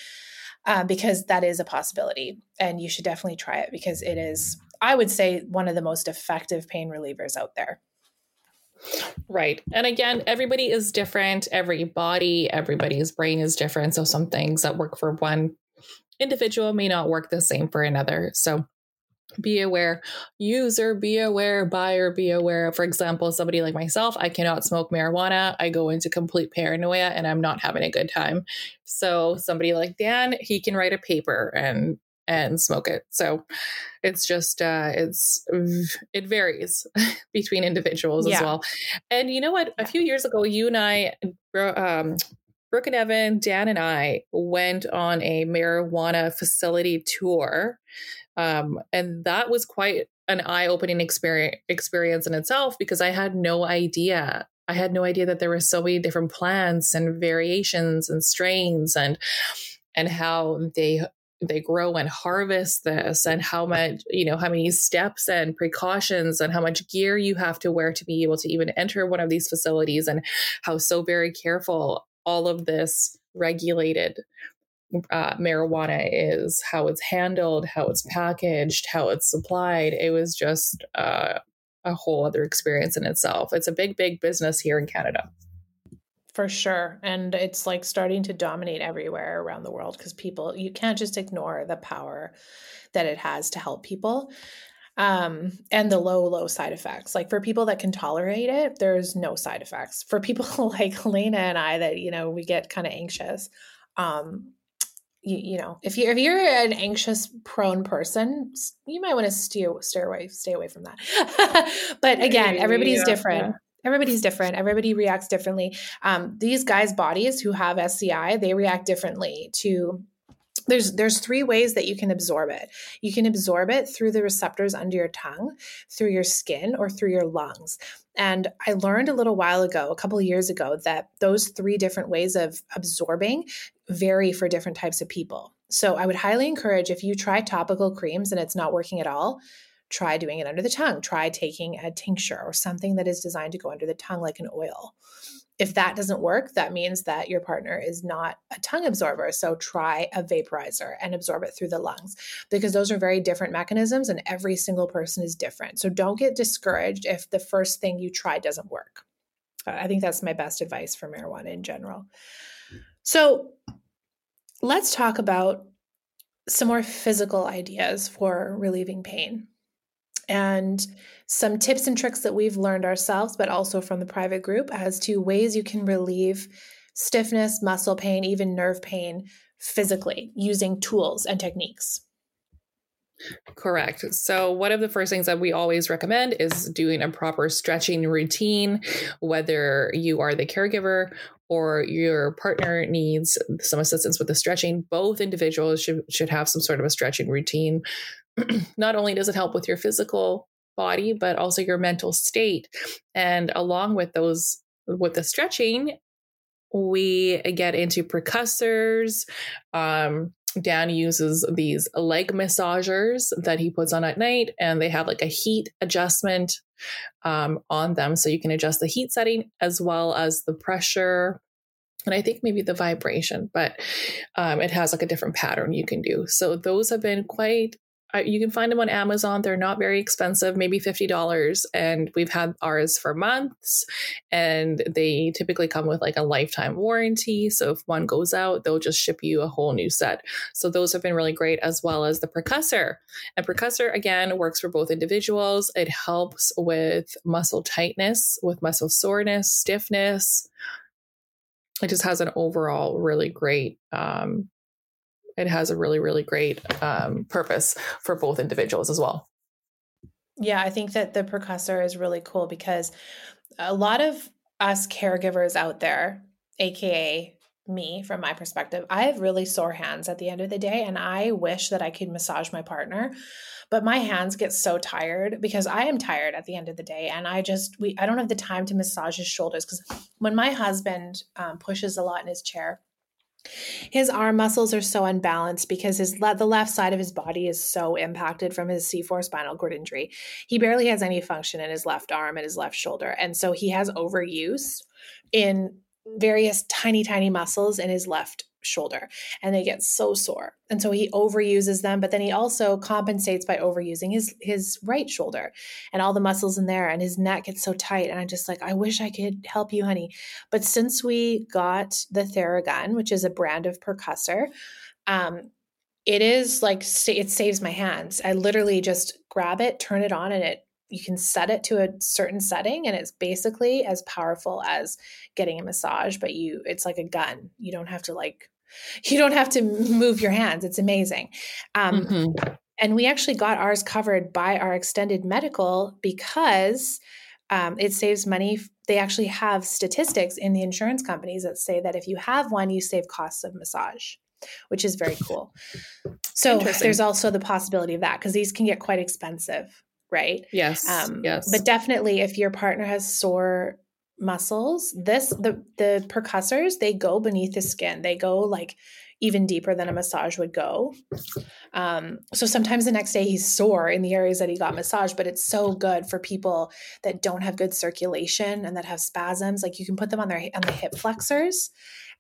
Uh, because that is a possibility and you should definitely try it because it is, I would say, one of the most effective pain relievers out there. Right. And again, everybody is different. Every body, everybody's brain is different. So some things that work for one individual may not work the same for another. So be aware, user, be aware, buyer, be aware. For example, somebody like myself, I cannot smoke marijuana. I go into complete paranoia and I'm not having a good time. So somebody like Dan, he can write a paper and and smoke it. So it's just, uh, it's, it varies between individuals yeah. as well. And you know what, a few years ago, you and I, um, Brooke and Evan, Dan and I went on a marijuana facility tour. Um, and that was quite an eye-opening experience, experience in itself, because I had no idea. I had no idea that there were so many different plants and variations and strains, and, and how they, they grow and harvest this, and how much, you know, how many steps and precautions and how much gear you have to wear to be able to even enter one of these facilities, and how so very careful all of this regulated uh, marijuana is, how it's handled, how it's packaged, how it's supplied. It was just uh, a whole other experience in itself. It's a big, big business here in Canada. For sure. And it's like starting to dominate everywhere around the world, because people, you can't just ignore the power that it has to help people. Um, and the low, low side effects. Like for people that can tolerate it, there's no side effects. For people like Elena and I that, you know, we get kind of anxious. Um, you, you know, if you're, if you're an anxious prone person, you might want to steer, steer away, stay away from that. But again, everybody's yeah. different. Everybody's different. Everybody reacts differently. Um, these guys' bodies who have S C I, they react differently to, there's, there's three ways that you can absorb it. You can absorb it through the receptors under your tongue, through your skin, or through your lungs. And I learned a little while ago, a couple of years ago, that those three different ways of absorbing vary for different types of people. So I would highly encourage, if you try topical creams and it's not working at all, try doing it under the tongue. Try taking a tincture or something that is designed to go under the tongue, like an oil. If that doesn't work, that means that your partner is not a tongue absorber. So try a vaporizer and absorb it through the lungs, because those are very different mechanisms and every single person is different. So don't get discouraged if the first thing you try doesn't work. I think that's my best advice for marijuana in general. So let's talk about some more physical ideas for relieving pain, and some tips and tricks that we've learned ourselves, but also from the private group, as to ways you can relieve stiffness, muscle pain, even nerve pain physically using tools and techniques. Correct. So one of the first things that we always recommend is doing a proper stretching routine, whether you are the caregiver or your partner needs some assistance with the stretching. Both individuals should, should have some sort of a stretching routine. Not only does it help with your physical body, but also your mental state. And along with those, with the stretching, we get into percussors. Um, Dan uses these leg massagers that he puts on at night, and they have like a heat adjustment um, on them. So you can adjust the heat setting as well as the pressure. And I think maybe the vibration, but um, it has like a different pattern you can do. So those have been quite, you can find them on Amazon. They're not very expensive, maybe fifty dollars. And we've had ours for months, and they typically come with like a lifetime warranty. So if one goes out, they'll just ship you a whole new set. So those have been really great, as well as the percussor. And percussor, again, works for both individuals. It helps with muscle tightness, with muscle soreness, stiffness. It just has an overall really great, um, it has a really, really great um, purpose for both individuals as well. Yeah, I think that the percussor is really cool, because a lot of us caregivers out there, A K A me, from my perspective, I have really sore hands at the end of the day, and I wish that I could massage my partner, but my hands get so tired because I am tired at the end of the day. And I just, we, I don't have the time to massage his shoulders, because when my husband um, pushes a lot in his chair, his arm muscles are so unbalanced because his le- the left side of his body is so impacted from his C four spinal cord injury. He barely has any function in his left arm and his left shoulder. And so he has overuse in various tiny, tiny muscles in his left shoulder, and they get so sore. And so he overuses them, but then he also compensates by overusing his, his right shoulder and all the muscles in there, and his neck gets so tight. And I'm just like, I wish I could help you, honey. But since we got the Theragun, which is a brand of percussor, um, it is like, it saves my hands. I literally just grab it, turn it on, and it, you can set it to a certain setting, and it's basically as powerful as getting a massage, but you, it's like a gun. You don't have to like You don't have to move your hands. It's amazing. Um, mm-hmm. And we actually got ours covered by our extended medical because um, it saves money. They actually have statistics in the insurance companies that say that if you have one, you save costs of massage, which is very cool. So there's also the possibility of that because these can get quite expensive, right? Yes. Um, yes. But definitely if your partner has sore muscles, this, the, the percussors, they go beneath the skin. They go like even deeper than a massage would go. Um, so sometimes the next day he's sore in the areas that he got massaged, but it's so good for people that don't have good circulation and that have spasms. Like you can put them on their, on the hip flexors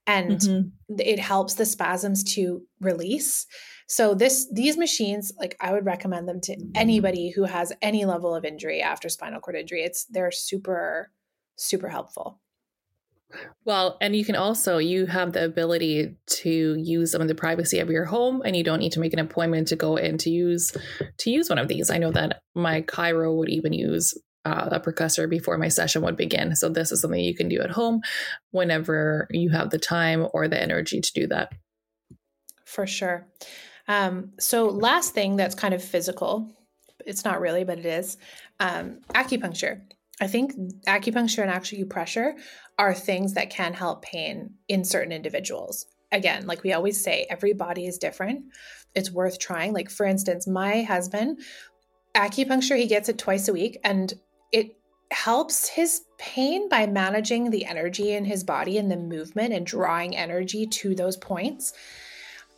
and mm-hmm. it helps the spasms to release. So this, these machines, like I would recommend them to anybody who has any level of injury after spinal cord injury. It's, they're super, super helpful. Well, and you can also, you have the ability to use them in the privacy of your home, and you don't need to make an appointment to go in to use, to use one of these. I know that my chiro would even use uh, a percussor before my session would begin. So this is something you can do at home whenever you have the time or the energy to do that. For sure. Um, so last thing that's kind of physical, it's not really, but it is, um, acupuncture. I think acupuncture and acupressure are things that can help pain in certain individuals. Again, like we always say, every body is different. It's worth trying. Like for instance, my husband, acupuncture, he gets it twice a week and it helps his pain by managing the energy in his body and the movement and drawing energy to those points.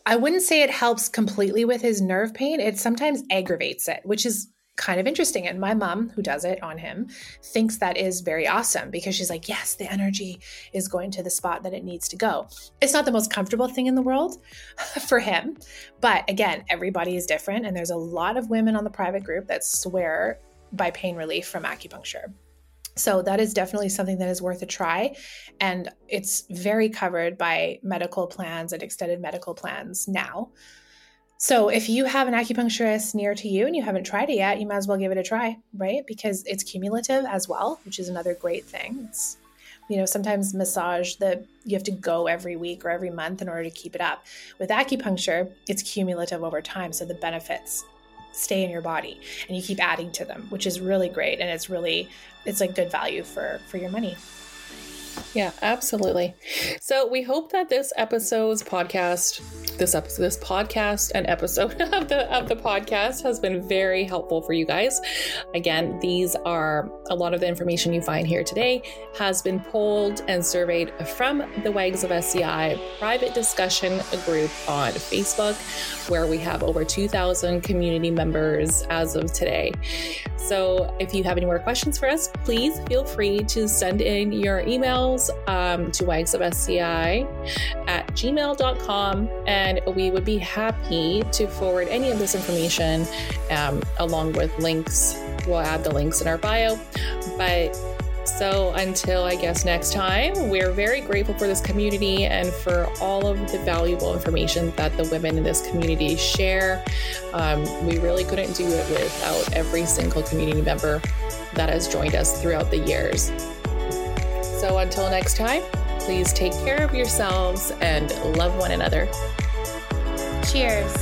I wouldn't say it helps completely with his nerve pain. It sometimes aggravates it, which is kind of interesting. And my mom, who does it on him, thinks that is very awesome because she's like, yes, the energy is going to the spot that it needs to go. It's not the most comfortable thing in the world for him. But again, everybody is different. And there's a lot of women on the private group that swear by pain relief from acupuncture. So that is definitely something that is worth a try. And it's very covered by medical plans and extended medical plans now. So if you have an acupuncturist near to you and you haven't tried it yet, you might as well give it a try, right? Because it's cumulative as well, which is another great thing. It's, you know, sometimes massage that you have to go every week or every month in order to keep it up. With acupuncture, it's cumulative over time. So the benefits stay in your body and you keep adding to them, which is really great. And it's really, it's like good value for, for your money. Yeah, absolutely. So we hope that this episode's podcast, this episode, this podcast and episode of the of the podcast has been very helpful for you guys. Again, these are a lot of the information you find here today has been polled and surveyed from the Wags of S C I private discussion group on Facebook, where we have over two thousand community members as of today. So if you have any more questions for us, please feel free to send in your email Um, to wags of S C I at gmail dot com, and we would be happy to forward any of this information um, along with links. We'll add the links in our bio. But so until I guess next time, we're very grateful for this community and for all of the valuable information that the women in this community share. Um, we really couldn't do it without every single community member that has joined us throughout the years. So until next time, please take care of yourselves and love one another. Cheers.